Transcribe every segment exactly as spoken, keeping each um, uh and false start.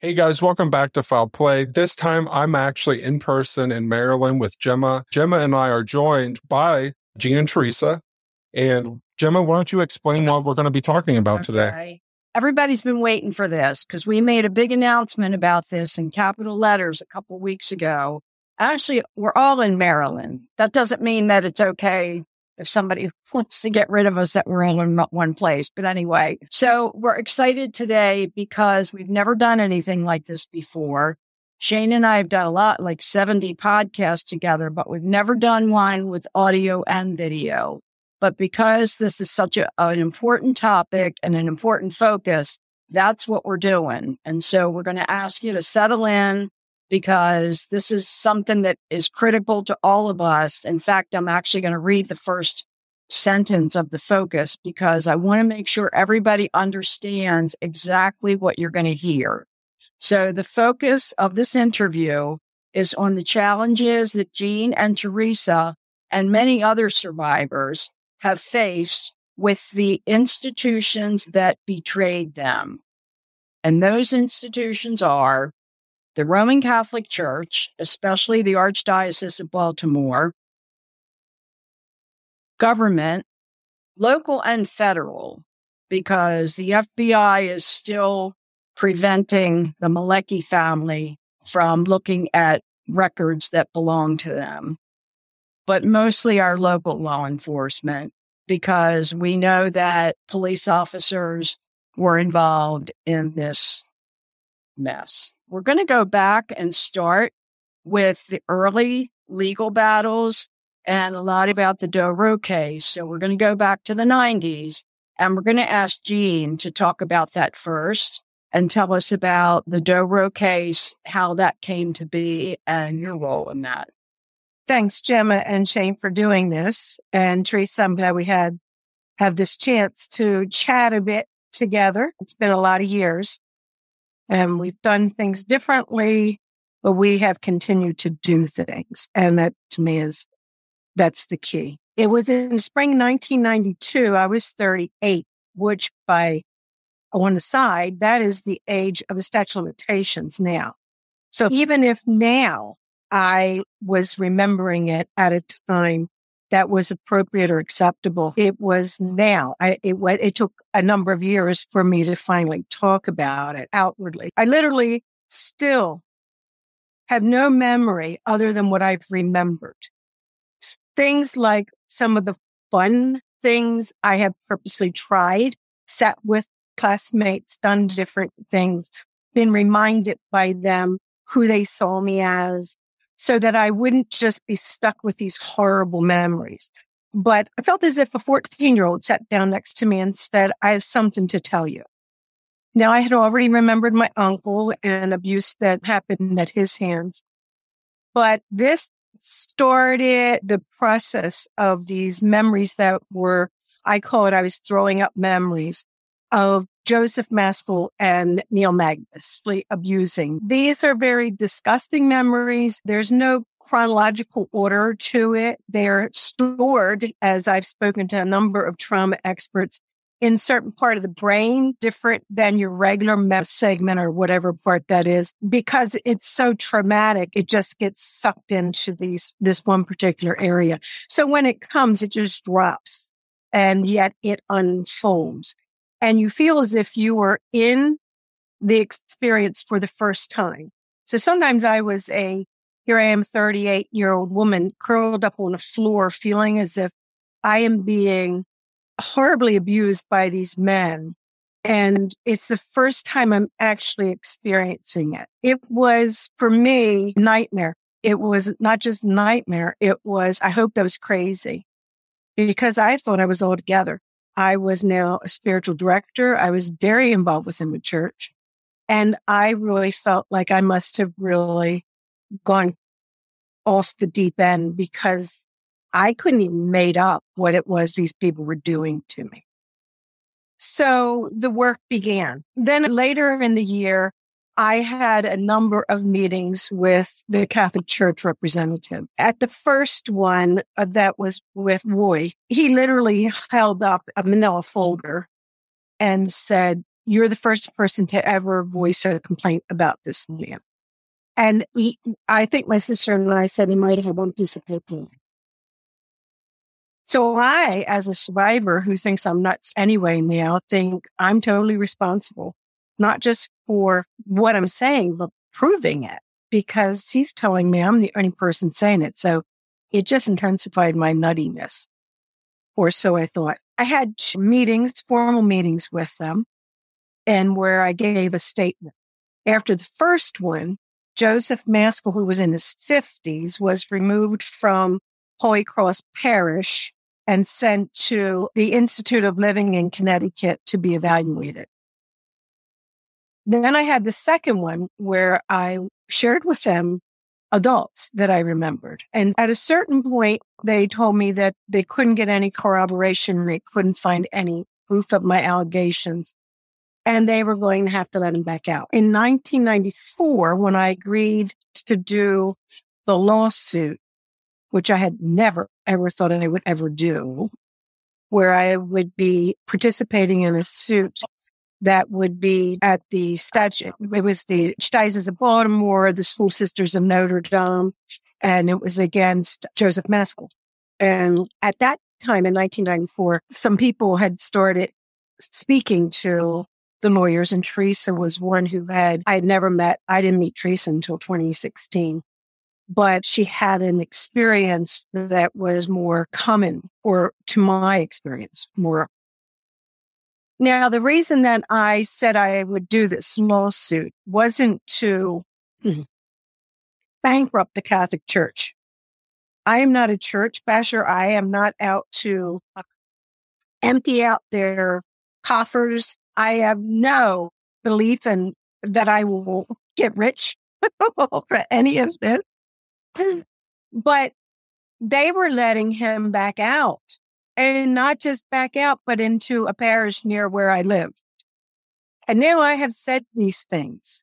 Hey guys, welcome back to Foul Play. This time I'm actually in person in Maryland with Gemma. Gemma and I are joined by Jean and Teresa. And Gemma, why don't you explain what we're going to be talking about okay. today? Everybody's been waiting for this because we made a big announcement about this in capital letters a couple weeks ago. Actually, we're all in Maryland. That doesn't mean that it's okay if somebody wants to get rid of us that we're all in one place. But anyway, so we're excited today because we've never done anything like this before. Shane and I have done a lot, like seventy podcasts together, but we've never done one with audio and video. But because this is such a, an important topic and an important focus, that's what we're doing. And so we're going to ask you to settle in, because this is something that is critical to all of us. In fact, I'm actually going to read the first sentence of the focus because I want to make sure everybody understands exactly what you're going to hear. So the focus of this interview is on the challenges that Jean and Teresa and many other survivors have faced with the institutions that betrayed them. And those institutions are the Roman Catholic Church, especially the Archdiocese of Baltimore, government, local and federal, because the F B I is still preventing the Malecki family from looking at records that belong to them, but mostly our local law enforcement, because we know that police officers were involved in this mess. We're going to go back and start with the early legal battles and a lot about the Doe Roe case. So we're going to go back to the nineties, and we're going to ask Jean to talk about that first and tell us about the Doe Roe case, how that came to be, and your role in that. Thanks, Gemma and Shane, for doing this. And Teresa, I'm glad we had have this chance to chat a bit together. It's been a lot of years. And we've done things differently, but we have continued to do things. And that to me is, that's the key. It was in spring nineteen ninety-two, I was thirty-eight, which by, on the side, that is the age of the statute of limitations now. So even if now I was remembering it at a time that was appropriate or acceptable, it was now. I, it, it took a number of years for me to finally talk about it outwardly. I literally still have no memory other than what I've remembered. Things like some of the fun things I have purposely tried, sat with classmates, done different things, been reminded by them who they saw me as, so that I wouldn't just be stuck with these horrible memories. But I felt as if a fourteen-year-old sat down next to me and said, I have something to tell you. Now, I had already remembered my uncle and abuse that happened at his hands. But this started the process of these memories that were, I call it, I was throwing up memories of Joseph Maskell and Neil Magnus abusing. These are very disgusting memories. There's no chronological order to it. They're stored, as I've spoken to a number of trauma experts, in certain part of the brain, different than your regular mem- segment or whatever part that is, because it's so traumatic. It just gets sucked into these this one particular area. So when it comes, it just drops, and yet it unfolds. And you feel as if you were in the experience for the first time. So sometimes I was a, here I am, thirty-eight-year-old woman curled up on the floor feeling as if I am being horribly abused by these men. And it's the first time I'm actually experiencing it. It was, for me, a nightmare. It was not just nightmare. It was, I hoped I was crazy because I thought I was all together. I was now a spiritual director. I was very involved within the church. And I really felt like I must have really gone off the deep end because I couldn't even make up what it was these people were doing to me. So the work began. Then later in the year, I had a number of meetings with the Catholic Church representative. At the first one uh, that was with Roy, he literally held up a manila folder and said, "You're the first person to ever voice a complaint about this man." And he, I think my sister and I said he might have one piece of paper. So I, as a survivor who thinks I'm nuts anyway now, think I'm totally responsible, not just for what I'm saying, but proving it, because he's telling me I'm the only person saying it. So it just intensified my nuttiness, or so I thought. I had meetings, formal meetings with them, and where I gave a statement. After the first one, Joseph Maskell, who was in his fifties, was removed from Holy Cross Parish and sent to the Institute of Living in Connecticut to be evaluated. Then I had the second one where I shared with them adults that I remembered. And at a certain point, they told me that they couldn't get any corroboration. They couldn't find any proof of my allegations. And they were going to have to let him back out. In nineteen ninety-four, when I agreed to do the lawsuit, which I had never, ever thought I would ever do, where I would be participating in a suit that would be at the statute. It was the Archdiocese of Baltimore, the School Sisters of Notre Dame, and it was against Joseph Maskell. And at that time in nineteen ninety-four, some people had started speaking to the lawyers, and Teresa was one who had, I had never met, I didn't meet Teresa until twenty sixteen. But she had an experience that was more common, or to my experience, more. Now, the reason that I said I would do this lawsuit wasn't to bankrupt the Catholic Church. I am not a church basher. I am not out to empty out their coffers. I have no belief in that I will get rich for any of this. But they were letting him back out, and not just back out, but into a parish near where I lived. And now I have said these things,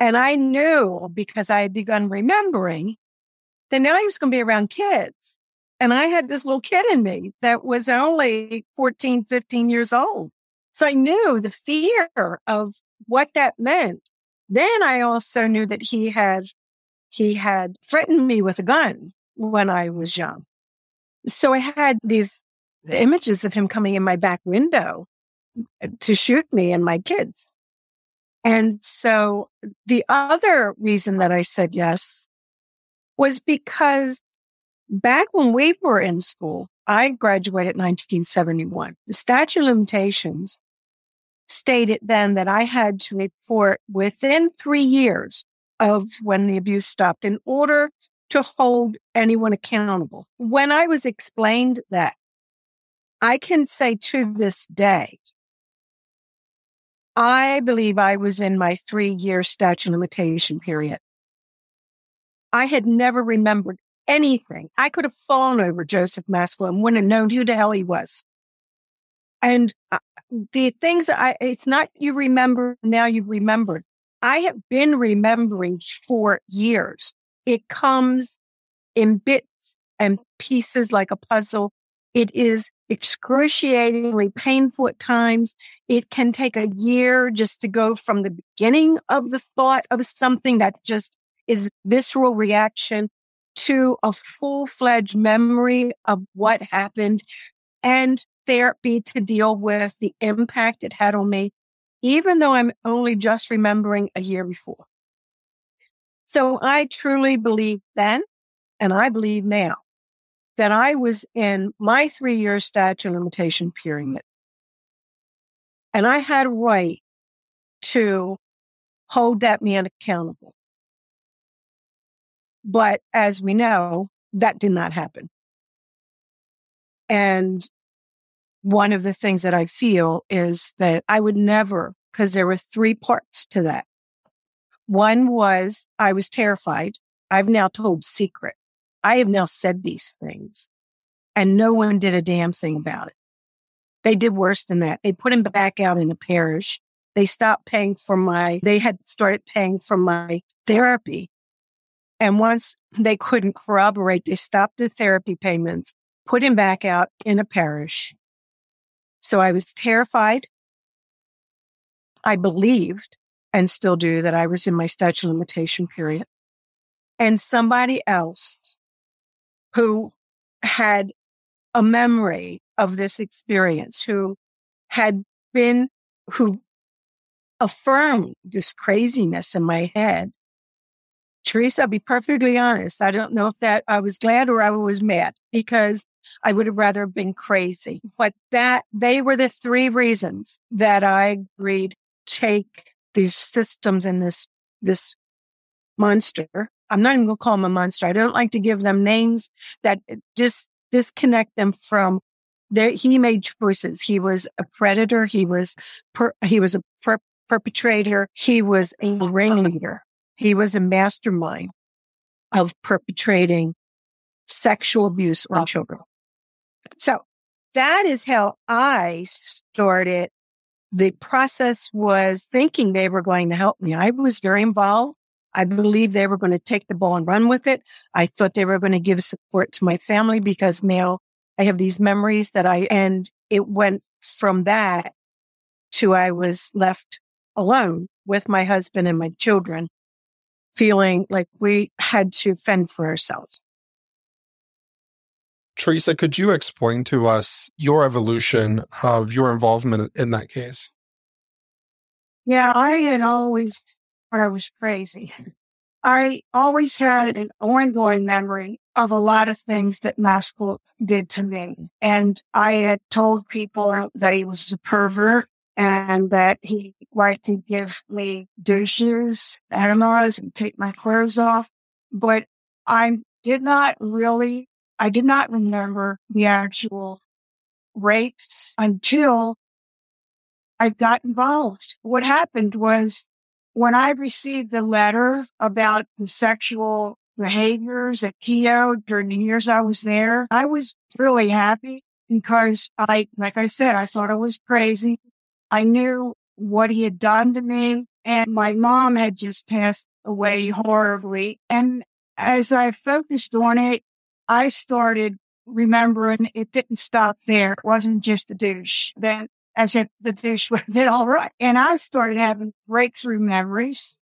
and I knew because I had begun remembering that now he was going to be around kids. And I had this little kid in me that was only fourteen, fifteen years old. So I knew the fear of what that meant. Then I also knew that he had He had threatened me with a gun when I was young. So I had these images of him coming in my back window to shoot me and my kids. And so the other reason that I said yes was because back when we were in school, I graduated in nineteen seventy-one. The statute of limitations stated then that I had to report within three years of when the abuse stopped in order to hold anyone accountable. When I was explained that, I can say to this day, I believe I was in my three-year statute of limitation period. I had never remembered anything. I could have fallen over Joseph Maskell and wouldn't have known who the hell he was. And the things that I, it's not you remember, now you've remembered. I have been remembering for years. It comes in bits and pieces like a puzzle. It is excruciatingly painful at times. It can take a year just to go from the beginning of the thought of something that just is visceral reaction to a full-fledged memory of what happened, and therapy to deal with the impact it had on me. even though I'm only just remembering a year before. So I truly believed then, and I believe now, that I was in my three-year statute of limitation period. And I had a right to hold that man accountable. But as we know, that did not happen. And one of the things that I feel is that I would never, because there were three parts to that. One was I was terrified. I've now told secret. I have now said these things. And no one did a damn thing about it. They did worse than that. They put him back out in a parish. They stopped paying for my, they had started paying for my therapy. And once they couldn't corroborate, they stopped the therapy payments, put him back out in a parish. So I was terrified. I believed, and still do, that I was in my statute of limitation period. And somebody else who had a memory of this experience, who had been, who affirmed this craziness in my head. Teresa, I'll be perfectly honest. I don't know if that I was glad or I was mad, because I would have rather been crazy. But that they were the three reasons that I agreed take these systems and this this monster. I'm not even going to call them a monster. I don't like to give them names that just disconnect them from their. He made choices. He was a predator. He was per, he was a per, perpetrator. He was a ringleader. He was a mastermind of perpetrating sexual abuse on children. So that is how I started. The process was thinking they were going to help me. I was very involved. I believed they were going to take the ball and run with it. I thought they were going to give support to my family, because now I have these memories that I, and it went from that to I was left alone with my husband and my children, feeling like we had to fend for ourselves. Teresa, could you explain to us your evolution of your involvement in that case? Yeah, I had always thought I was crazy. I always had an ongoing memory of a lot of things that Maskell did to me. And I had told people that he was a pervert and that he liked to give me douches, enemas, and take my clothes off. But I did not really, I did not remember the actual rapes until I got involved. What happened was when I received the letter about the sexual behaviors at Keogh during the years I was there, I was really happy because I, like I said, I thought I was crazy. I knew what he had done to me, and my mom had just passed away horribly. And as I focused on it, I started remembering it didn't stop there. It wasn't just a douche. Then, as if the douche would have been all right. And I started having breakthrough memories.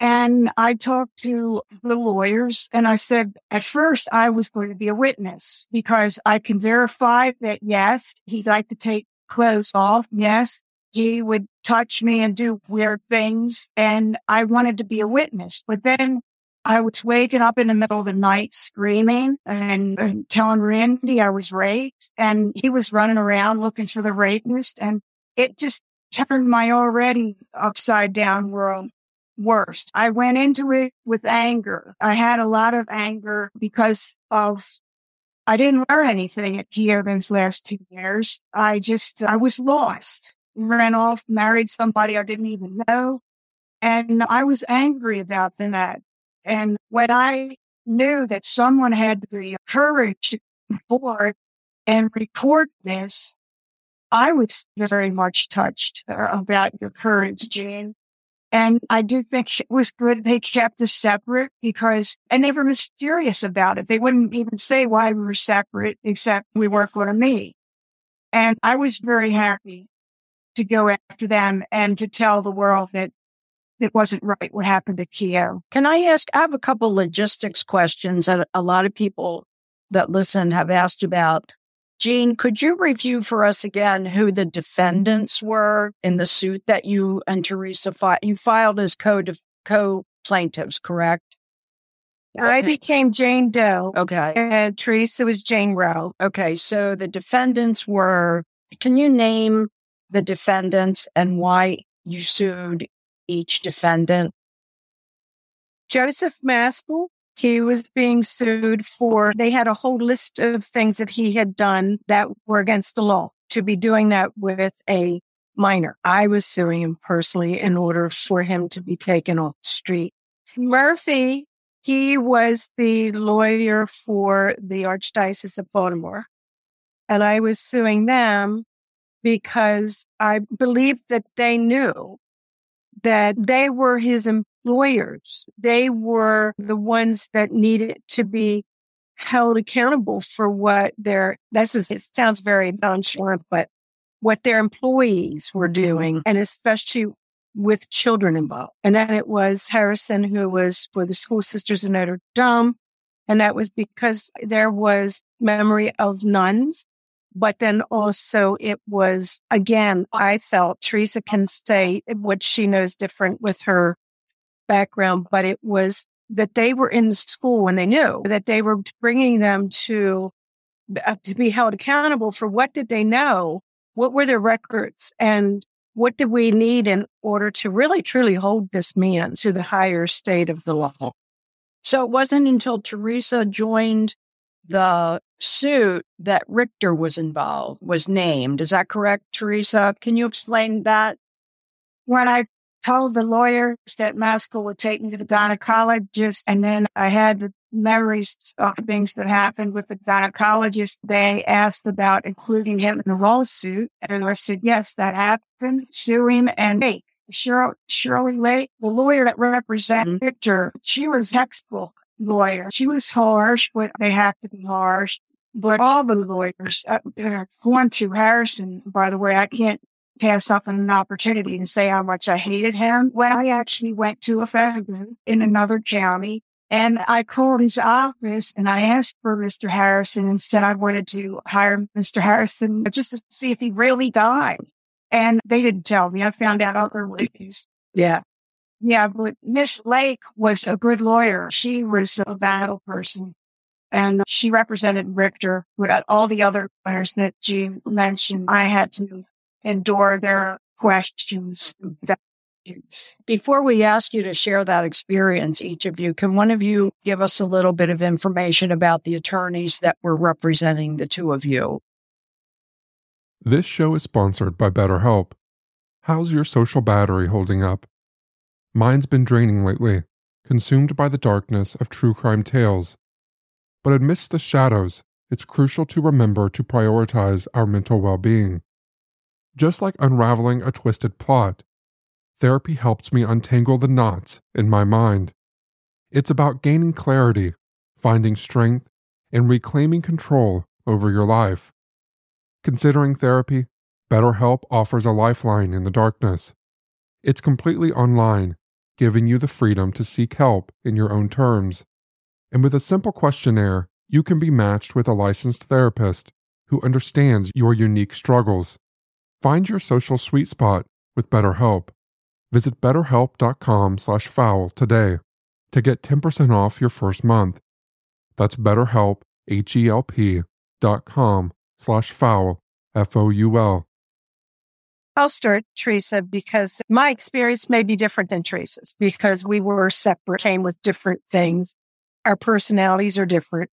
And I talked to the lawyers, and I said, at first, I was going to be a witness because I can verify that, yes, he'd like to take clothes off. Yes. He would touch me and do weird things, and I wanted to be a witness. But then I was waking up in the middle of the night screaming and, and telling Randy I was raped, and he was running around looking for the rapist, and it just turned my already upside-down world worse. I went into it with anger. I had a lot of anger because of I didn't learn anything at Gibbons' last two years. I just, I was lost. Ran off, married somebody I didn't even know. And I was angry about that. And when I knew that someone had the courage to come forward and record this, I was very much touched about your courage, Jean. And I do think it was good they kept us separate because, and they were mysterious about it. They wouldn't even say why we were separate, except we weren't going to meet. And I was very happy to go after them and to tell the world that it wasn't right what happened to Keogh. Can I ask, I have a couple logistics questions that a lot of people that listen have asked about. Jean, could you review for us again who the defendants were in the suit that you and Teresa fi- you filed as co-def- co-plaintiffs, correct? I became Jane Doe. Okay. And Teresa was Jane Roe. Okay, so the defendants were, can you name the defendants and why you sued each defendant? Joseph Maskell. He was being sued for, they had a whole list of things that he had done that were against the law, to be doing that with a minor. I was suing him personally in order for him to be taken off the street. Murphy, he was the lawyer for the Archdiocese of Baltimore. And I was suing them because I believed that they knew that they were his employees. Lawyers. They were the ones that needed to be held accountable for what their, this is, it sounds very nonchalant, but what their employees were doing, and especially with children involved. And then it was Harrison, who was for the School Sisters of Notre Dame. And that was because there was memory of nuns. But then also it was, again, I felt Teresa can say what she knows different with her background, but it was that they were in school and they knew that they were bringing them to uh, to be held accountable for what did they know, what were their records, and what did we need in order to really, truly hold this man to the higher state of the law. So it wasn't until Teresa joined the suit that Richter was involved, was named. Is that correct, Teresa? Can you explain that? When I told the lawyers that Maskell would take me to the gynecologist, and then I had the memories of things that happened with the gynecologist. They asked about including him in the lawsuit, and I said, yes, that happened. Sue him and me. Shirley, Shirley Lake, the lawyer that represented Victor, she was a textbook lawyer. She was harsh, but they have to be harsh. But all the lawyers, uh, going to Harrison, by the way, I can't pass up on an opportunity to say how much I hated him. When I actually went to a fairground in another county, and I called his office and I asked for Mister Harrison and said I wanted to hire Mister Harrison just to see if he really died. And they didn't tell me. I found out other ways. Yeah. Yeah, but Miss Lake was a good lawyer. She was a battle person. And she represented Richter, but all the other lawyers that Jean mentioned, I had to endure their questions. Before we ask you to share that experience, each of you, can one of you give us a little bit of information about the attorneys that were representing the two of you? This show is sponsored by BetterHelp. How's your social battery holding up? Mine's been draining lately, consumed by the darkness of true crime tales. But amidst the shadows, it's crucial to remember to prioritize our mental well-being. Just like unraveling a twisted plot, therapy helps me untangle the knots in my mind. It's about gaining clarity, finding strength, and reclaiming control over your life. Considering therapy, BetterHelp offers a lifeline in the darkness. It's completely online, giving you the freedom to seek help in your own terms. And with a simple questionnaire, you can be matched with a licensed therapist who understands your unique struggles. Find your social sweet spot with BetterHelp. Visit betterhelp.com slash foul today to get ten percent off your first month. That's betterhelp, H E L P, dot com slash foul, F O U L. I'll start, Teresa, because my experience may be different than Teresa's because we were separate, came with different things. Our personalities are different.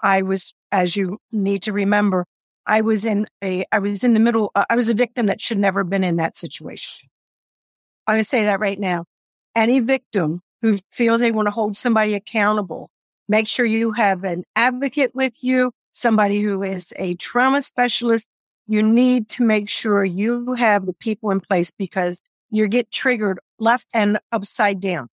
I was, as you need to remember, I was in a, I was in the middle, uh, I was a victim that should never have been in that situation. I'm going to say that right now. Any victim who feels they want to hold somebody accountable, make sure you have an advocate with you, somebody who is a trauma specialist. You need to make sure you have the people in place because you get triggered left and upside down.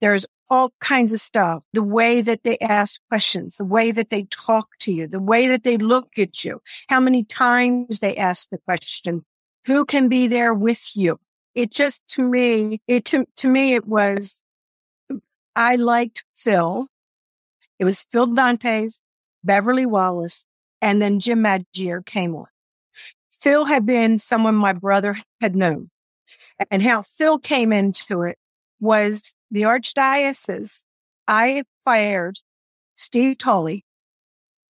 There's all kinds of stuff, the way that they ask questions, the way that they talk to you, the way that they look at you, how many times they ask the question, who can be there with you. It just, to me, it to, to me, it was, I liked Phil. It was Phil Dantes, Beverly Wallace, And then Jim Maggio came on. Phil had been someone my brother had known. And how Phil came into it was the Archdiocese. I fired Steve Tully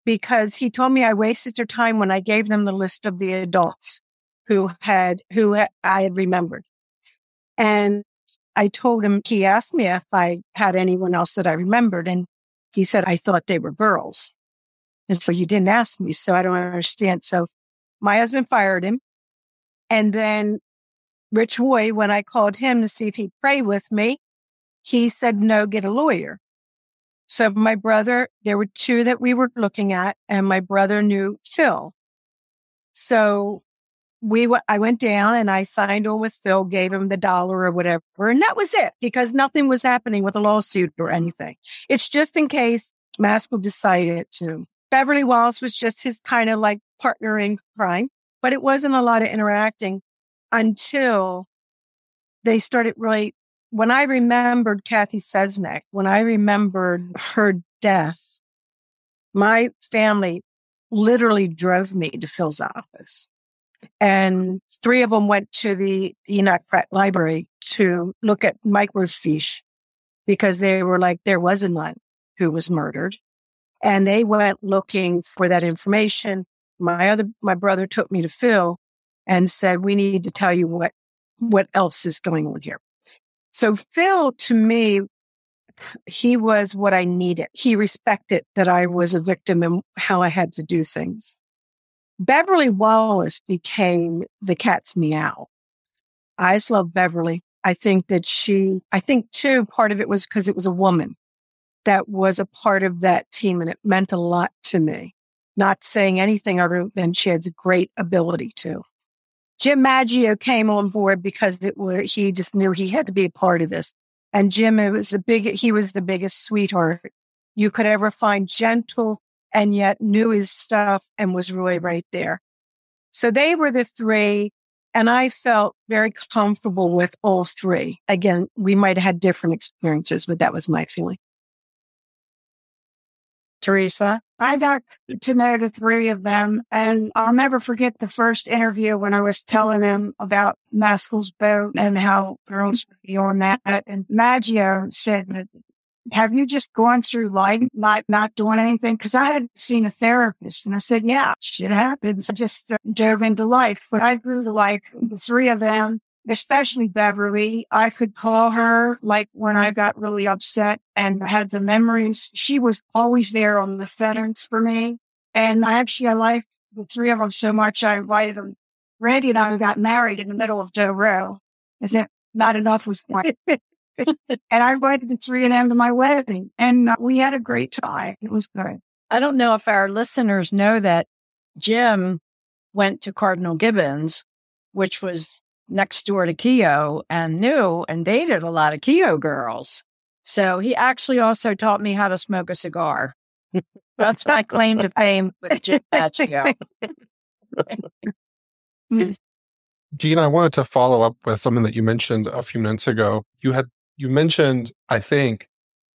because he told me I wasted their time when I gave them the list of the adults who had who ha- I had remembered. And I told him, he asked me if I had anyone else that I remembered. And he said, I thought they were girls. And so you didn't ask me, so I don't understand. So my husband fired him. And then Rich Hoy, when I called him to see if he'd pray with me, he said, no, get a lawyer. So my brother, there were two that we were looking at, and my brother knew Phil. So we, w- I went down and I signed on with Phil, gave him the dollar or whatever. And that was it, because nothing was happening with a lawsuit or anything. It's just in case Maskell decided to. Beverly Wallace was just his kind of like partner in crime, but it wasn't a lot of interacting until they started really, when I remembered Kathy Cesnick, when I remembered her death, my family literally drove me to Phil's office. And three of them went to the Enoch Pratt Library to look at microfiche because they were like, there wasn't one who was murdered. And they went looking for that information. My other, my brother took me to Phil and said, we need to tell you what, what else is going on here. So Phil, to me, he was what I needed. He respected that I was a victim and how I had to do things. Beverly Wallace became the cat's meow. I just love Beverly. I think that she, I think too, part of it was because it was a woman that was a part of that team, and it meant a lot to me. Not saying anything other than she has a great ability to. Jim Maggio came on board because it was, he just knew he had to be a part of this. And Jim, it was a big, he was the biggest sweetheart you could ever find, gentle and yet knew his stuff and was really right there. So they were the three, and I felt very comfortable with all three. Again, we might have had different experiences, but that was my feeling. Teresa, I got to know the three of them, and I'll never forget the first interview when I was telling them about Maskell's boat and how girls would be on that. And Maggio said, have you just gone through life not, not doing anything? Because I hadn't seen a therapist. And I said, yeah, shit happens. I just uh, dove into life. But I grew to like the three of them, especially Beverly. I could call her like when I got really upset and had the memories. She was always there on the phone for me. And I actually, I liked the three of them so much, I invited them. Randy and I got married in the middle of Doe Roe. Is that not enough was one? And I invited the three of them to my wedding, and we had a great time. It was good. I don't know if our listeners know that Jim went to Cardinal Gibbons, which was next door to Keogh, and knew and dated a lot of Keogh girls. So he actually also taught me how to smoke a cigar. That's my claim to fame with Jim Maggio. Jean, I wanted to follow up with something that you mentioned a few minutes ago. You had you mentioned, I think,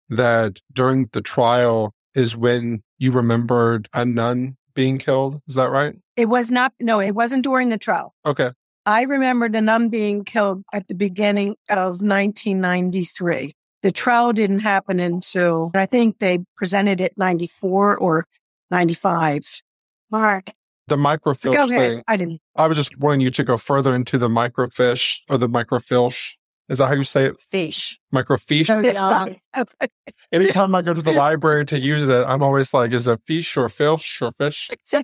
that during the trial is when you remembered a nun being killed. Is that right? It was not. No, it wasn't during the trial. Okay. I remember the nun being killed at the beginning of nineteen ninety-three. The trial didn't happen until, I think they presented it ninety-four or ninety-five. Mark. The microfiche okay, thing. I didn't. I was just wanting you to go further into the microfiche or the microfiche. Is that how you say it? Fiche. Microfiche. Oh, yeah. Anytime I go to the library to use it, I'm always like, is it fiche or filch or fish? uh,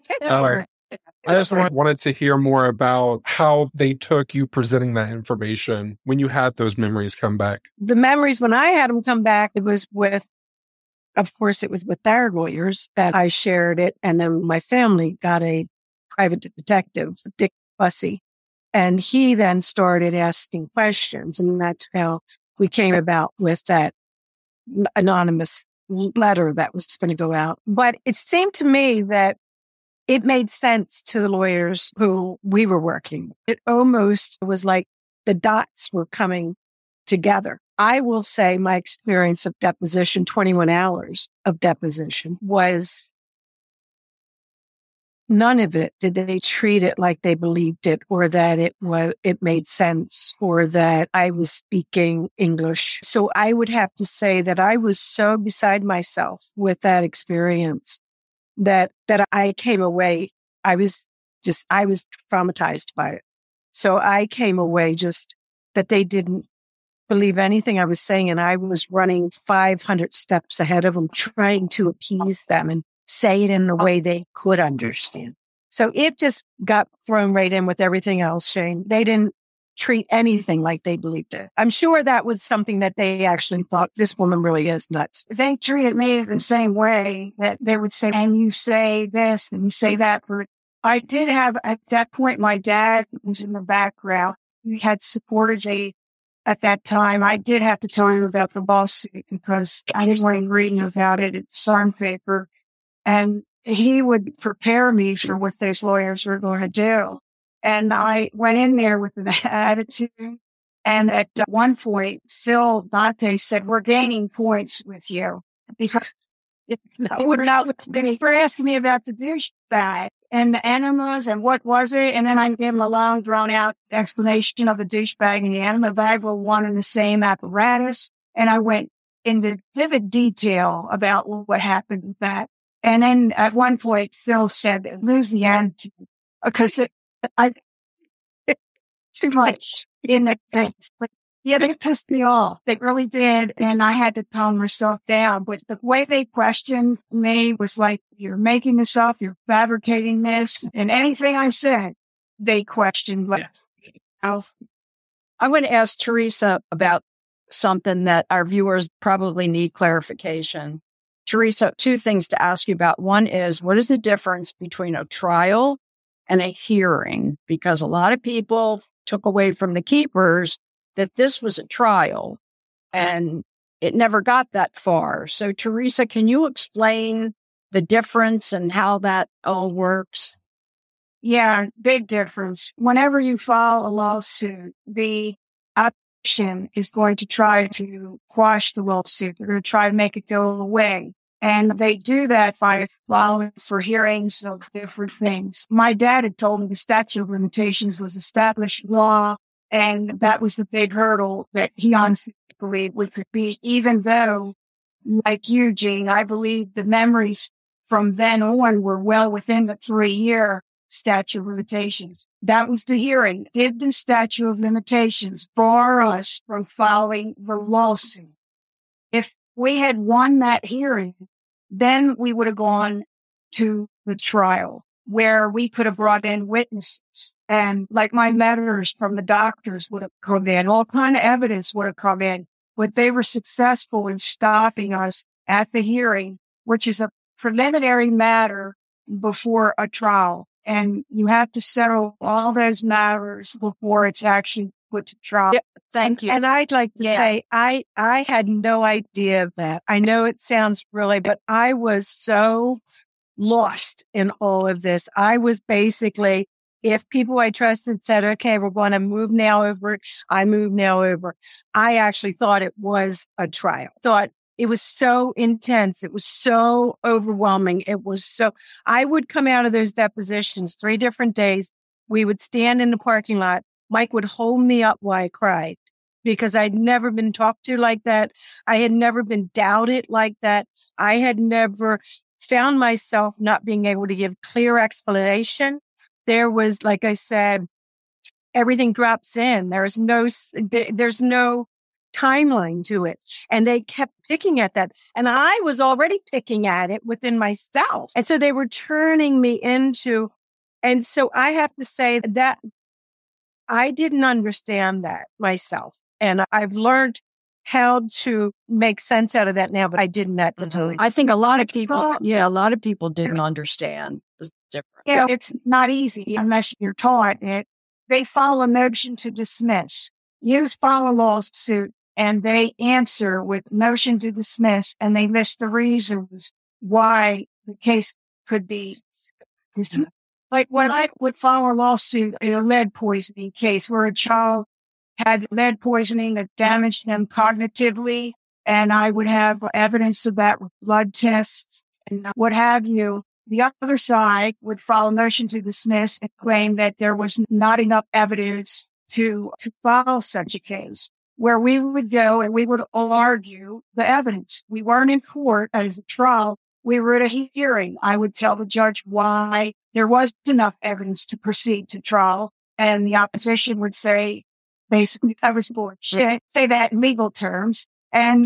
I just wanted to hear more about how they took you presenting that information when you had those memories come back. The memories, when I had them come back, it was with, of course, it was with their lawyers that I shared it. And then my family got a private detective, Dick Fussy. And he then started asking questions. And that's how we came about with that anonymous letter that was going to go out. But it seemed to me that it made sense to the lawyers who we were working. It almost was like the dots were coming together. I will say my experience of deposition, twenty-one hours of deposition, was none of it did they treat it like they believed it, or that it was it made sense, or that I was speaking English. So I would have to say that I was so beside myself with that experience that that I came away. I was just I was traumatized by it. So I came away just that they didn't believe anything I was saying, and I was running five hundred steps ahead of them, trying to appease them and say it in a way they could understand. So it just got thrown right in with everything else, Shane. They didn't treat anything like they believed it. I'm sure that was something that they actually thought, this woman really is nuts. They treated me the same way, that they would say, and you say this and you say that. I did have, at that point, my dad was in the background. He had supported me at that time. I did have to tell him about the lawsuit because I didn't like reading about it in Sun paper. And he would prepare me for what those lawyers were going to do. And I went in there with an attitude. And at one point, Phil Dantes said, we're gaining points with you. Because it, no, it would not, they were asking me about the douchebag and the enemas and what was it. And then I gave him a long, drawn-out explanation of the douchebag and the enema. They were one and the same apparatus. And I went into vivid detail about what happened with that. And then at one point, Phil said, lose the attitude, because I, too much in the face. But yeah, they pissed me off. They really did. And I had to calm myself down. But the way they questioned me was like, you're making this up, you're fabricating this. And anything I said, they questioned. Like, yeah. I'm going to ask Teresa about something that our viewers probably need clarification. Teresa, two things to ask you about. One is, what is the difference between a trial and a hearing? Because a lot of people took away from the Keepers that this was a trial, and it never got that far. So, Teresa, can you explain the difference and how that all works? Yeah, big difference. Whenever you file a lawsuit, the option is going to try to quash the lawsuit. They're going to try to make it go away. And they do that by allowing for hearings of different things. My dad had told me the statute of limitations was established law, and that was the big hurdle that he honestly believed we could beat, even though, like you, Jean, I believe the memories from then on were well within the three-year statute of limitations. That was the hearing. Did the statute of limitations bar us from filing the lawsuit? If we had won that hearing, then we would have gone to the trial where we could have brought in witnesses. And like my letters from the doctors would have come in, all kind of evidence would have come in. But they were successful in stopping us at the hearing, which is a preliminary matter before a trial. And you have to settle all those matters before it's actually put to trial. Yeah, thank you. And I'd like to yeah. say, I, I had no idea of that. I know it sounds really, but I was so lost in all of this. I was basically, if people I trusted said, okay, we're going to move now over, I move now over. I actually thought it was a trial. Thought it was so intense. It was so overwhelming. It was so, I would come out of those depositions three different days. We would stand in the parking lot. Mike would hold me up while I cried because I'd never been talked to like that. I had never been doubted like that. I had never found myself not being able to give clear explanation. There was, like I said, everything drops in. There is no, there's no timeline to it. And they kept picking at that. And I was already picking at it within myself. And so they were turning me into, and so I have to say that I didn't understand that myself. And I've learned how to make sense out of that now, but I didn't at the time. I think a lot of people, yeah, a lot of people didn't understand. It's different. Yeah, it's not easy unless you're taught it. They file a motion to dismiss. You file a lawsuit and they answer with motion to dismiss, and they list the reasons why the case could be dismissed. Like when I would file a lawsuit in a lead poisoning case where a child had lead poisoning that damaged them cognitively, and I would have evidence of that with blood tests and what have you, The other side would file a motion to dismiss and claim that there was not enough evidence to, to file such a case, where we would go and we would argue the evidence. We weren't in court as a trial. We were at a hearing. I would tell the judge why there wasn't enough evidence to proceed to trial. And the opposition would say, basically, I was bullshit. Say that in legal terms. And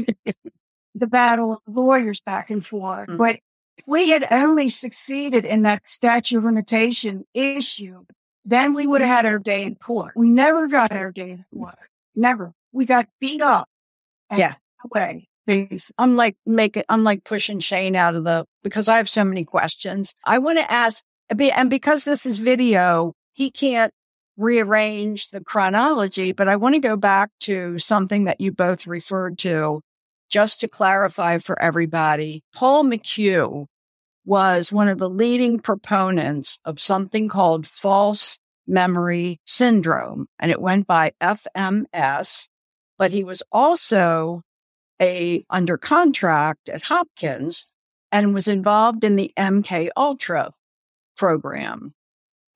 the battle of lawyers back and forth. Mm-hmm. But if we had only succeeded in that statute of limitation issue, then we would have had our day in court. We never got our day in court. Never. We got beat up. Yeah. Way. I'm like, make it, I'm like pushing Shane out of the, because I have so many questions. I want to ask, and because this is video, he can't rearrange the chronology, but I want to go back to something that you both referred to. Just to clarify for everybody, Paul McHugh was one of the leading proponents of something called false memory syndrome, and it went by F M S, but he was also a under contract at Hopkins and was involved in the MKUltra program.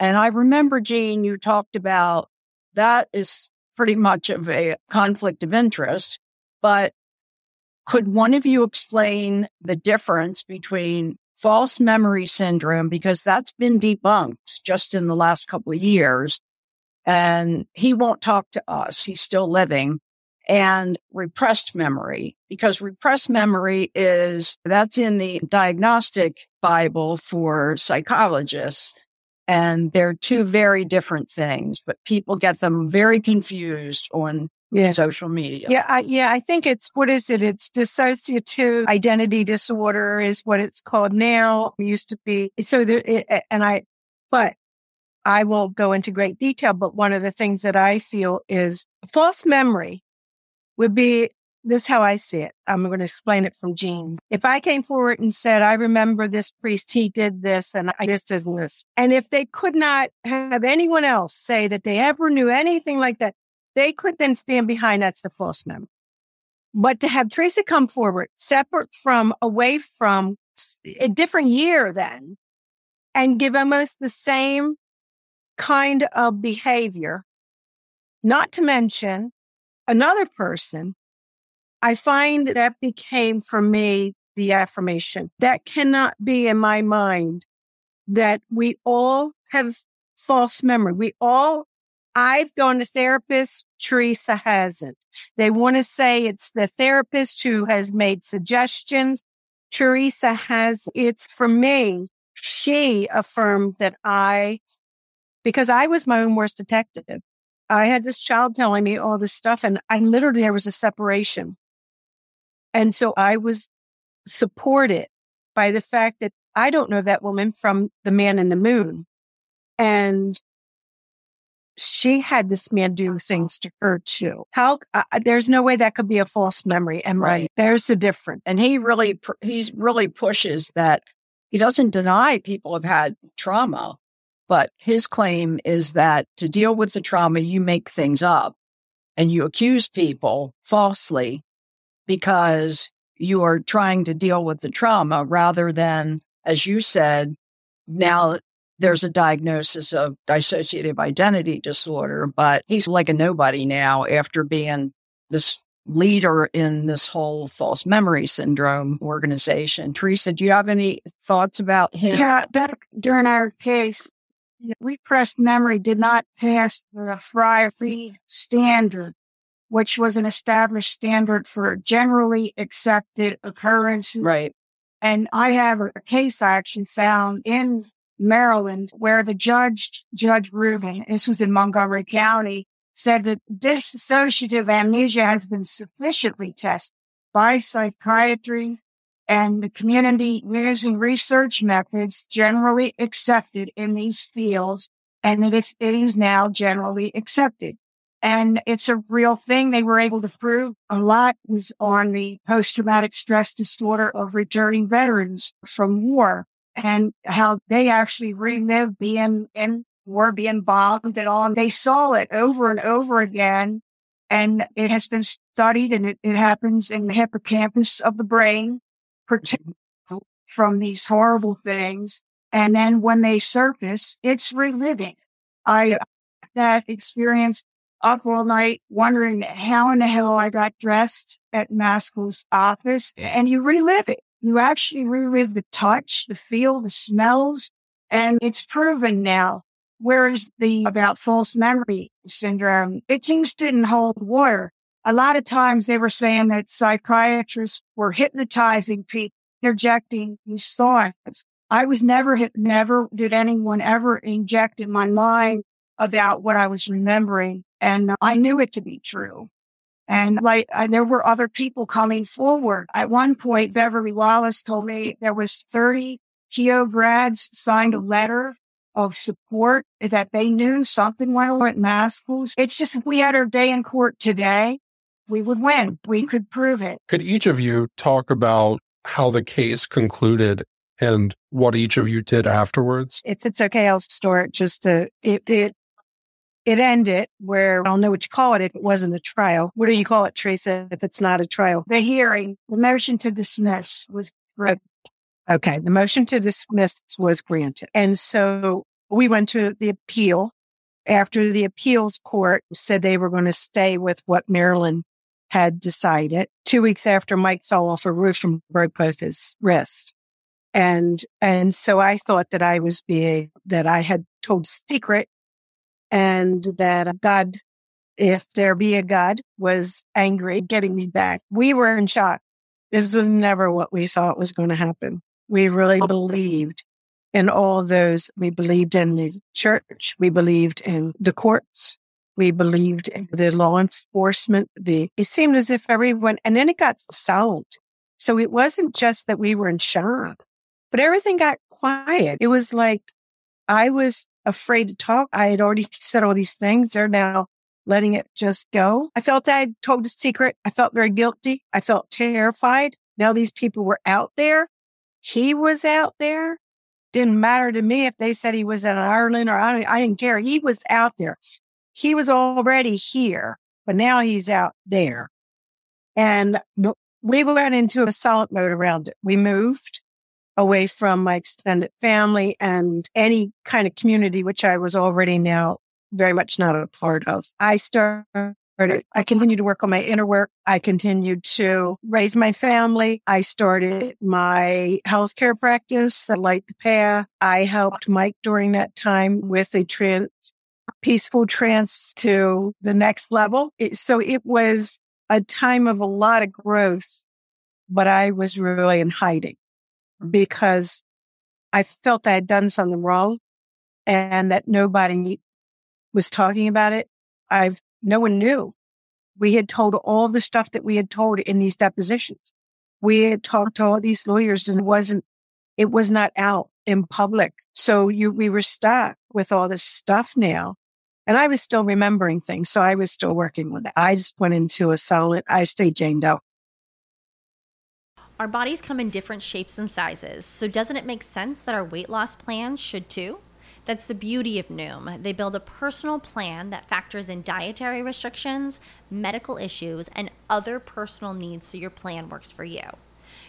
And I remember, Jean, you talked about that is pretty much of a conflict of interest, but could one of you explain the difference between false memory syndrome, because that's been debunked just in the last couple of years, and he won't talk to us, he's still living, and repressed memory, because repressed memory is, that's in the diagnostic Bible for psychologists, and they're two very different things, but people get them very confused on Yeah. social media. Yeah, I, yeah. I think it's, what is it? It's dissociative identity disorder is what it's called now. It used to be. So there, it, and I, but I won't go into great detail, but one of the things that I feel is false memory would be, this is how I see it. I'm going to explain it from Jean. If I came forward and said, I remember this priest, he did this, and I just did this. And if they could not have anyone else say that they ever knew anything like that, they could then stand behind that's the false memory. But to have Teresa come forward, separate from, away from, a different year then, and give almost the same kind of behavior, not to mention another person, I find that became for me the affirmation. That cannot be in my mind that we all have false memory. We all I've gone to therapists, Teresa hasn't. They want to say it's the therapist who has made suggestions. Teresa has, it's for me, she affirmed that I, because I was my own worst detective. I had this child telling me all this stuff, and I literally, there was a separation. And so I was supported by the fact that I don't know that woman from the Man in the Moon. And she had this man do things to her too. How? Uh, there's no way that could be a false memory, Emily. Right. There's the difference. And he really, he really pushes that. He doesn't deny people have had trauma, but his claim is that to deal with the trauma, you make things up and you accuse people falsely because you are trying to deal with the trauma rather than, as you said, now there's a diagnosis of dissociative identity disorder, but he's like a nobody now after being this leader in this whole false memory syndrome organization. Teresa, do you have any thoughts about him? Yeah, back during our case, repressed memory did not pass the Frye standard, which was an established standard for generally accepted occurrences. Right. And I have a case action found in Maryland, where the judge, Judge Rubin, this was in Montgomery County, said that dissociative amnesia has been sufficiently tested by psychiatry and the community using research methods generally accepted in these fields, and that it's, it is now generally accepted. And it's a real thing. They were able to prove a lot was on the post-traumatic stress disorder of returning veterans from war, and how they actually relived being in war, being bombed and all. And they saw it over and over again. And it has been studied, and it, it happens in the hippocampus of the brain, protected from these horrible things. And then when they surface, it's reliving. I yeah. that experience up all night wondering how in the hell I got dressed at Maskell's office. Yeah. And you relive it. You actually relive the touch, the feel, the smells. And it's proven now. Whereas the about false memory syndrome, it just didn't hold water. A lot of times they were saying that psychiatrists were hypnotizing people, injecting these thoughts. I was never, never did anyone ever inject in my mind about what I was remembering. And I knew it to be true. And like, I, there were other people coming forward. At one point, Beverly Wallace told me there was thirty Keogh grads signed a letter of support that they knew something went on at Maskell's. It's just, if we had our day in court today, we would win. We could prove it. Could each of you talk about how the case concluded and what each of you did afterwards? If it's okay, I'll start just to, it, it, it ended where, I don't know what you call it if it wasn't a trial. What do you call it, Teresa, if it's not a trial? The hearing, the motion to dismiss was granted. Okay, the motion to dismiss was granted. And so we went to the appeal. After the appeals court said they were going to stay with what Maryland had decided, two weeks after Mike fell off a roof and broke both his wrists. And and so I thought that I was being, that I had told secret, and that God, if there be a God, was angry, getting me back. We were in shock. This was never what we thought was going to happen. We really believed in all those. We believed in the church. We believed in the courts. We believed in the law enforcement. The It seemed as if everyone, and then it got solved. So it wasn't just that we were in shock, but everything got quiet. It was like, I was afraid to talk. I had already said all these things. They're now letting it just go. I felt I told a secret. I felt very guilty. I felt terrified. Now these people were out there. He was out there. Didn't matter to me if they said he was in Ireland or I, I didn't care. He was out there. He was already here, but now he's out there. And we went into a solid mode around it. We moved away from my extended family and any kind of community, which I was already now very much not a part of. I started, I continued to work on my inner work. I continued to raise my family. I started my healthcare practice, Light the Path. I helped Mike during that time with a trans, peaceful trance to the next level. It, so it was a time of a lot of growth, but I was really in hiding because I felt I had done something wrong and that nobody was talking about it. I've no one knew. We had told all the stuff that we had told in these depositions. We had talked to all these lawyers, and it wasn't. It was not out in public. So you, we were stuck with all this stuff now, and I was still remembering things. So I was still working with it. I just went into a solid. I stayed Jane Doe. Our bodies come in different shapes and sizes. So doesn't it make sense that our weight loss plans should too? That's the beauty of Noom. They build a personal plan that factors in dietary restrictions, medical issues, and other personal needs so your plan works for you.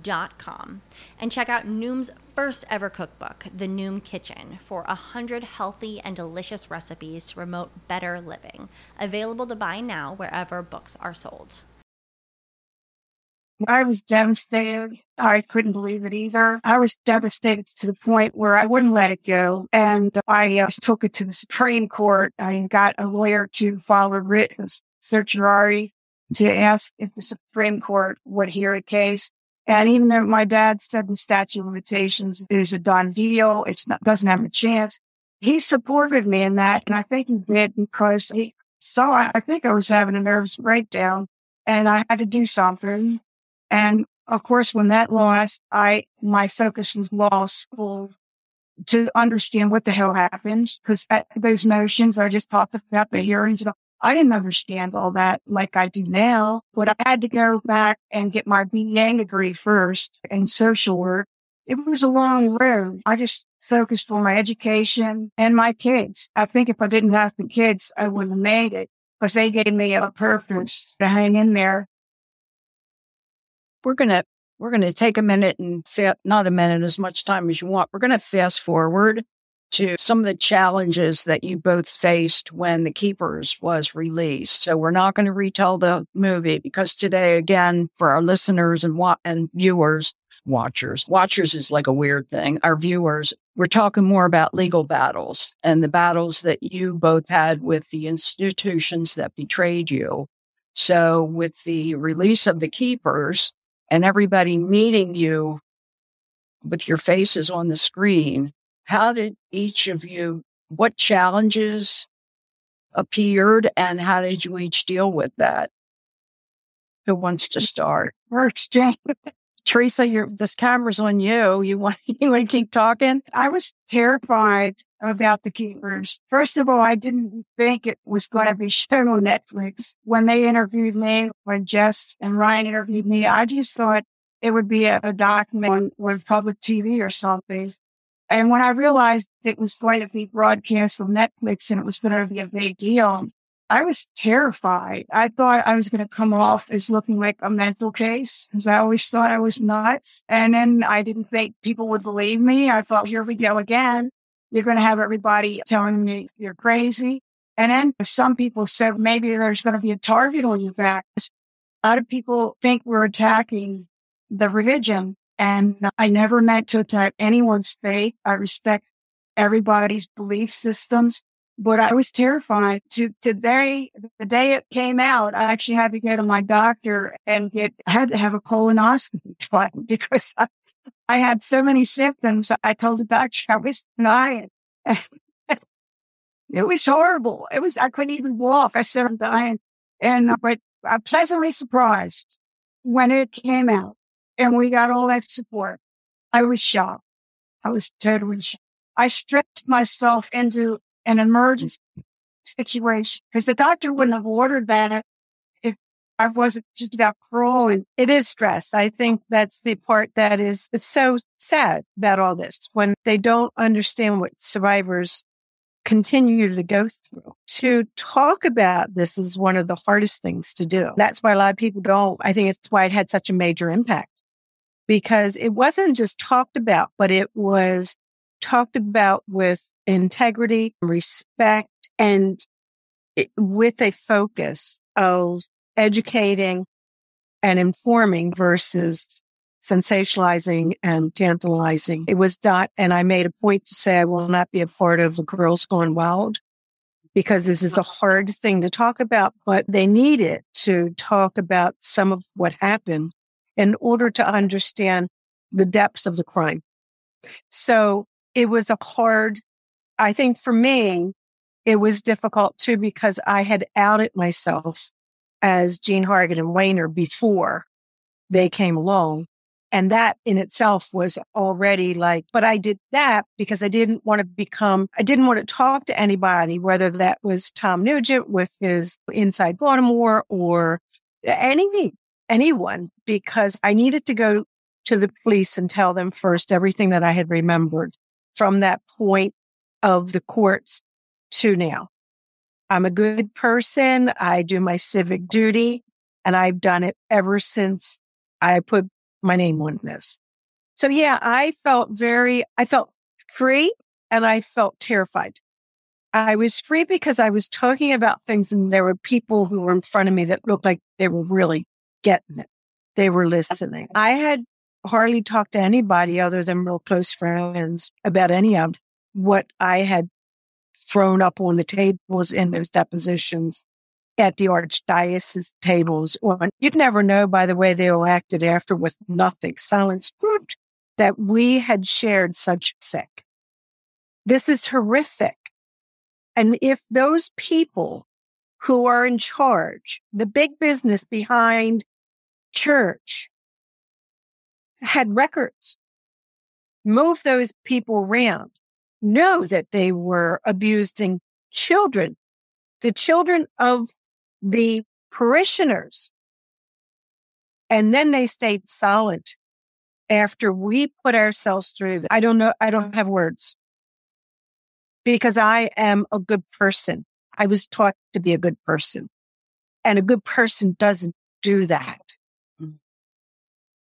Dot com, and check out Noom's first ever cookbook, The Noom Kitchen, for one hundred healthy and delicious recipes to promote better living. Available to buy now wherever books are sold. I was devastated. I couldn't believe it either. I was devastated to the point where I wouldn't let it go. And I uh, took it to the Supreme Court. I got a lawyer to file a writ of certiorari to ask if the Supreme Court would hear a case. And even though my dad said the statute of limitations is a done deal, it doesn't have a chance, he supported me in that. And I think he did because he saw, I think I was having a nervous breakdown and I had to do something. And of course, when that launched, I, my focus was law school to understand what the hell happened, because those motions I just talked about, the hearings and all, I didn't understand all that like I do now, but I had to go back and get my B A degree first in social work. It was a long road. I just focused on my education and my kids. I think if I didn't have the kids, I wouldn't have made it, because they gave me a purpose to hang in there. We're going to we're going to take a minute and fa- not a minute, as much time as you want. We're going to fast forward to some of the challenges that you both faced when The Keepers was released. So we're not going to retell the movie, because today, again, for our listeners and wa- and viewers, watchers, watchers is like a weird thing. Our viewers, we're talking more about legal battles and the battles that you both had with the institutions that betrayed you. So with the release of The Keepers and everybody meeting you with your faces on the screen, how did each of you, what challenges appeared and how did you each deal with that? Who wants to start? First, Jane. Teresa, you're, this camera's on you. You want, you want to keep talking? I was terrified about The Keepers. First of all, I didn't think it was going to be shown on Netflix. When they interviewed me, when Jess and Ryan interviewed me, I just thought it would be a, a document on, on public T V or something. And when I realized it was going to be broadcast on Netflix and it was going to be a big deal, I was terrified. I thought I was going to come off as looking like a mental case, because I always thought I was nuts. And then I didn't think people would believe me. I thought, here we go again. You're going to have everybody telling me you're crazy. And then some people said, maybe there's going to be a target on your back. A lot of people think we're attacking the religion. And I never meant to attack anyone's faith. I respect everybody's belief systems. But I was terrified. To today, the day it came out, I actually had to go to my doctor and get, I had to have a colonoscopy done, because I, I had so many symptoms. I told the doctor I was dying. It was horrible. It was, I couldn't even walk. I said, I'm dying. And, but I'm pleasantly surprised when it came out and we got all that support. I was shocked. I was totally shocked. I stretched myself into an emergency situation, because the doctor wouldn't have ordered that if I wasn't just about crawling. It is stress. I think that's the part that is, it's so sad about all this, when they don't understand what survivors continue to go through. To talk about this is one of the hardest things to do. That's why a lot of people don't. I think it's why it had such a major impact, because it wasn't just talked about, but it was talked about with integrity, respect, and it, with a focus of educating and informing versus sensationalizing and tantalizing. It was not, and I made a point to say I will not be a part of the Girls Gone Wild, because this is a hard thing to talk about, but they needed to talk about some of what happened in order to understand the depths of the crime. So it was a hard, I think for me, it was difficult too, because I had outed myself as Jean Hargan and Wehner before they came along. And that in itself was already like, but I did that because I didn't want to become, I didn't want to talk to anybody, whether that was Tom Nugent with his Inside Baltimore or any, anyone, because I needed to go to the police and tell them first everything that I had remembered from that point of the courts to now. I'm a good person. I do my civic duty, and I've done it ever since I put my name on this. So yeah, I felt very, I felt free and I felt terrified. I was free because I was talking about things and there were people who were in front of me that looked like they were really getting it. They were listening. I had hardly talked to anybody other than real close friends about any of what I had thrown up on the tables in those depositions at the Archdiocese tables. You'd never know, by the way they all acted after with nothing. Silence proved that we had shared such thick. This is horrific. And if those people who are in charge, the big business behind church, had records. Move those people around. Know that they were abusing children, the children of the parishioners. And then they stayed silent after we put ourselves through that. I don't know. I don't have words because I am a good person. I was taught to be a good person, and a good person doesn't do that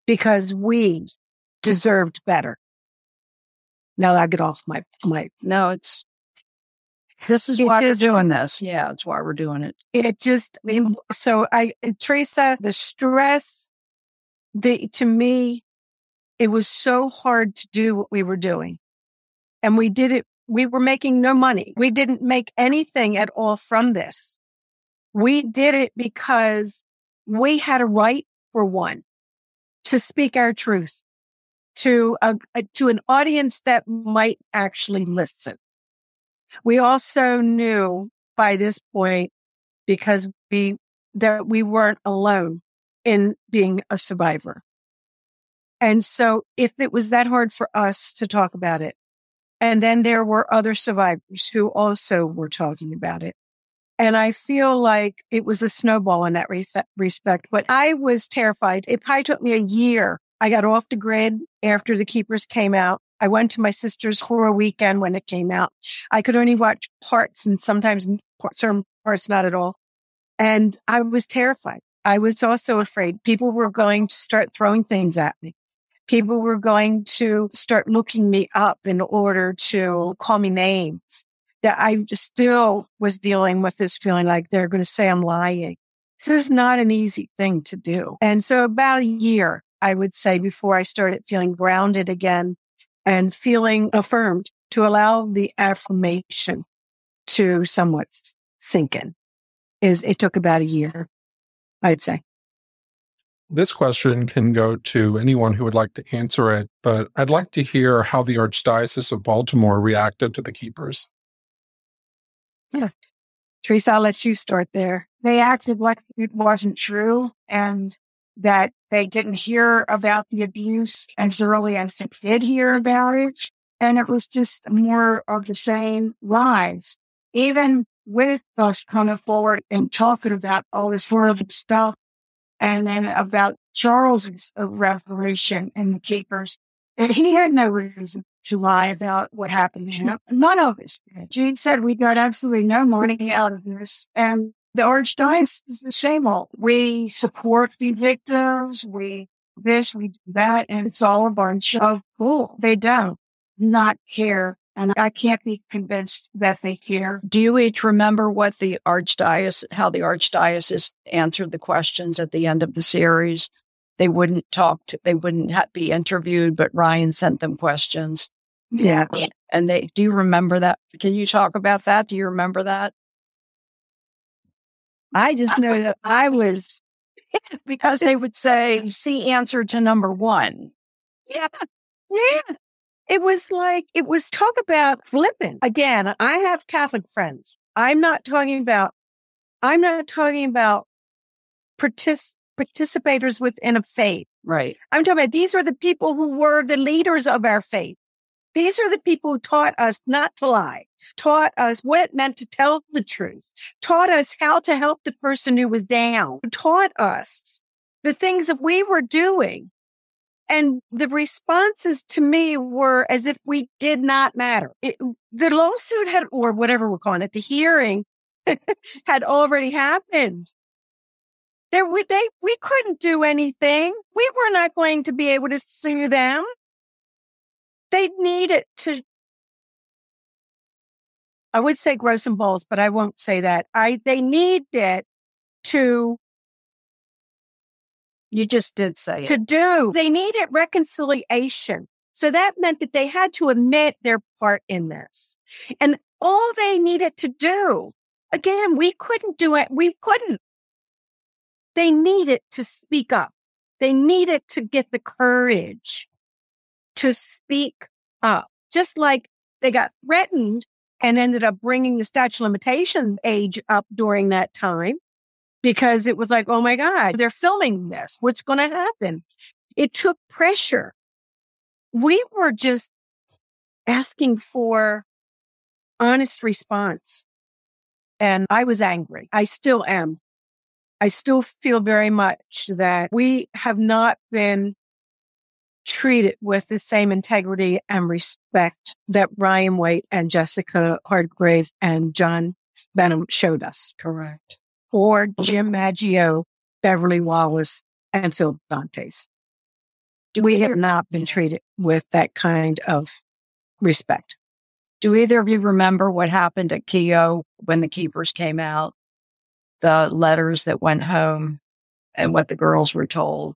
because we deserved better. Now I get off my, my, no, it's, this is why we're doing this. Yeah, that's why we're doing it. It just, so I, Teresa, the stress, the, to me, it was so hard to do what we were doing. And we did it, we were making no money. We didn't make anything at all from this. We did it because we had a right, for one, to speak our truth to a, a, to an audience that might actually listen. We also knew by this point, because we that we weren't alone in being a survivor. And so if it was that hard for us to talk about it, and then there were other survivors who also were talking about it. And I feel like it was a snowball in that respect. But I was terrified. It probably took me a year. I got off the grid after The Keepers came out. I went to my sister's horror weekend when it came out. I could only watch parts and sometimes certain parts, not at all. And I was terrified. I was also afraid people were going to start throwing things at me. People were going to start looking me up in order to call me names. That I just still was dealing with this feeling like they're going to say I'm lying. This is not an easy thing to do. And so about a year, I would say, before I started feeling grounded again and feeling affirmed, to allow the affirmation to somewhat sink in, is it took about a year, I'd say. This question can go to anyone who would like to answer it, but I'd like to hear how the Archdiocese of Baltimore reacted to The Keepers. Yeah. Teresa, I'll let you start there. They acted like it wasn't true, and that they didn't hear about the abuse as early as they did hear about it. And it was just more of the same lies. Even with us coming forward and talking about all this horrible stuff, and then about Charles's revelation and The Keepers, and he had no reason to lie about what happened to him. None of us did. Jean said we got absolutely no money out of this, and the Archdiocese is the same old. We support the victims, we do this, we do that, and it's all a bunch of bull. They don't not care, and I can't be convinced that they care. Do you each remember what the Archdiocese, how the Archdiocese answered the questions at the end of the series? They wouldn't talk to, they wouldn't ha- be interviewed, but Ryan sent them questions. Yeah. And they, do you remember that? Can you talk about that? Do you remember that? I just know that I was, because they would say, see answer to number one. Yeah. Yeah. It was like, it was talk about flipping. Again, I have Catholic friends. I'm not talking about, I'm not talking about partic- participators within a faith. Right. I'm talking about, these are the people who were the leaders of our faith. These are the people who taught us not to lie, taught us what it meant to tell the truth, taught us how to help the person who was down, taught us the things that we were doing. And the responses to me were as if we did not matter. It, the lawsuit had, or whatever we're calling it, the hearing had already happened. There were, they, we couldn't do anything. We were not going to be able to sue them. They needed to, I would say grow some balls, but I won't say that. I They needed to. You just did say to it. To do. They needed reconciliation. So that meant that they had to admit their part in this. And all they needed to do, again, we couldn't do it. We couldn't. They needed to speak up. They needed to get the courage to speak up, just like they got threatened and ended up bringing the statute of limitations age up during that time, because it was like, oh, my God, they're filming this. What's going to happen? It took pressure. We were just asking for honest response. And I was angry. I still am. I still feel very much that we have not been treated with the same integrity and respect that Ryan White and Jessica Hardgrave and John Benham showed us. Correct. Or Jim Maggio, Beverly Wallace, and Phil Dantes. Do we have not been treated with that kind of respect. Do either of you remember what happened at Keogh when the Keepers came out? The letters that went home and what the girls were told.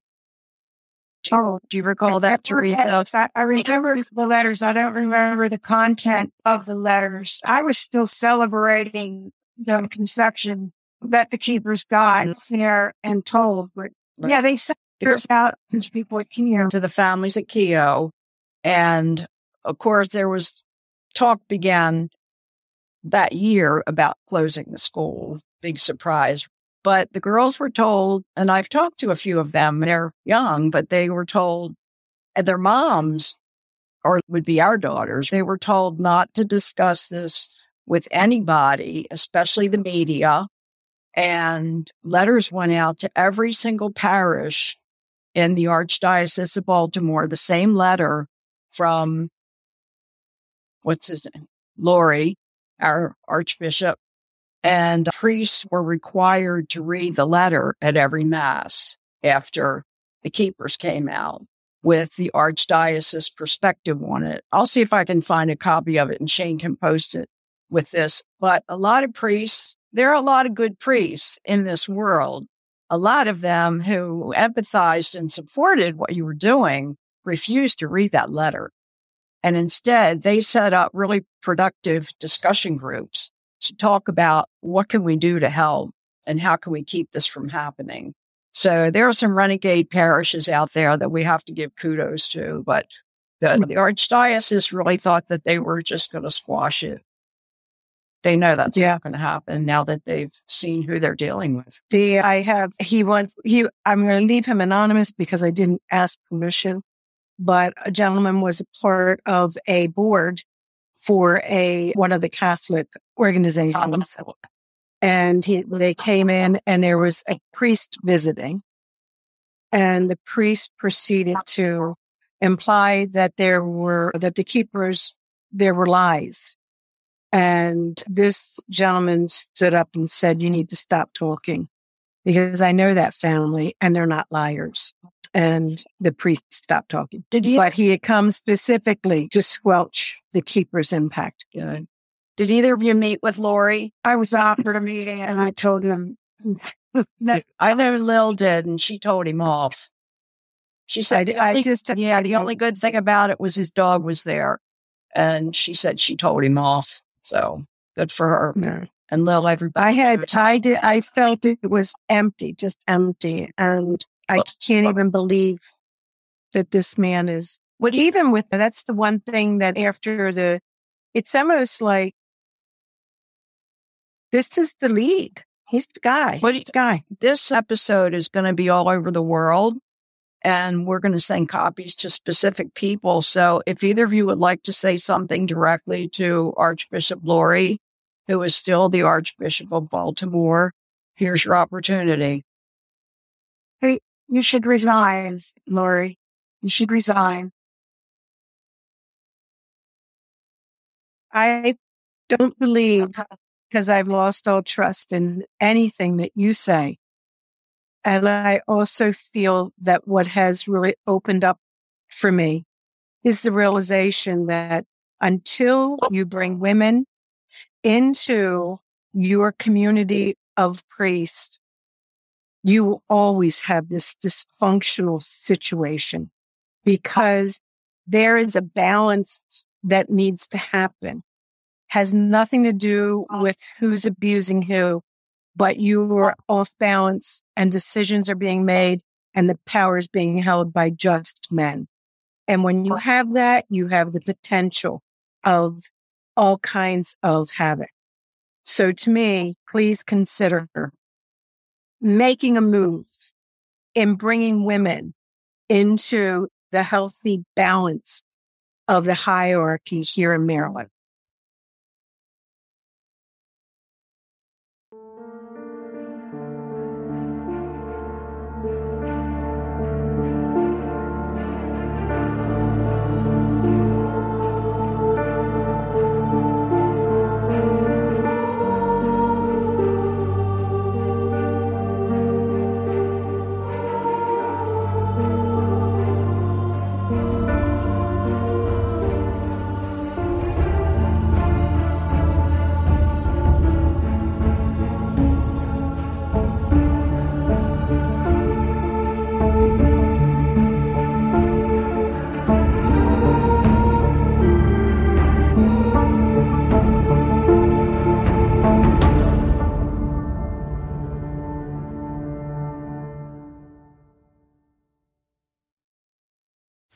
Do you, oh, do you recall I, that, I, Teresa? I, I remember the letters. I don't remember the content of the letters. I was still celebrating the conception that the Keepers got mm-hmm. there and told. But right. Yeah, they sent letters out to people at Keogh. To the families at Keogh. And of course, there was talk began that year about closing the school. Big surprise. But the girls were told, and I've talked to a few of them, they're young, but they were told, and their moms, or would be our daughters, they were told not to discuss this with anybody, especially the media. And letters went out to every single parish in the Archdiocese of Baltimore, the same letter from what's his name? Lori, our Archbishop, and priests were required to read the letter at every Mass after the Keepers came out with the Archdiocese perspective on it. I'll see if I can find a copy of it and Shane can post it with this. But a lot of priests, there are a lot of good priests in this world, a lot of them who empathized and supported what you were doing, refused to read that letter. And instead, they set up really productive discussion groups to talk about what can we do to help and how can we keep this from happening. So there are some renegade parishes out there that we have to give kudos to, but the, the Archdiocese really thought that they were just going to squash it. They know that's yeah. not going to happen now that they've seen who they're dealing with. The, I have, he wants, he, I'm going to leave him anonymous because I didn't ask permission. But a gentleman was a part of a board for a one of the Catholic organizations. And he, they came in and there was a priest visiting. And the priest proceeded to imply that there were, that the Keepers, there were lies. And this gentleman stood up and said, "You need to stop talking because I know that family and they're not liars." And the priest stopped talking. Did he, but he had come specifically to squelch the Keeper's impact. Good. Did either of you meet with Lori? I was offered a meeting and I told him. No, I know Lil did and she told him off. She said, I, I only, just, yeah, the only good thing about it was his dog was there. And she said she told him off. So good for her. No. And Lil, everybody. I had, I did, I felt it was empty, just empty. And I can't even believe that this man is, what even with, that's the one thing that after the, it's almost like, this is the lead. He's the guy. What He's the guy. This episode is going to be all over the world, and we're going to send copies to specific people. So if either of you would like to say something directly to Archbishop Lori, who is still the Archbishop of Baltimore, here's your opportunity. Hey, you should resign, Lori. You should resign. I don't believe, because I've lost all trust in anything that you say. And I also feel that what has really opened up for me is the realization that until you bring women into your community of priests, you will always have this dysfunctional situation because there is a balance that needs to happen. Has nothing to do with who's abusing who, but you are off balance and decisions are being made and the power is being held by just men. And when you have that, you have the potential of all kinds of havoc. So to me, please consider making a move in bringing women into the healthy balance of the hierarchy here in Maryland.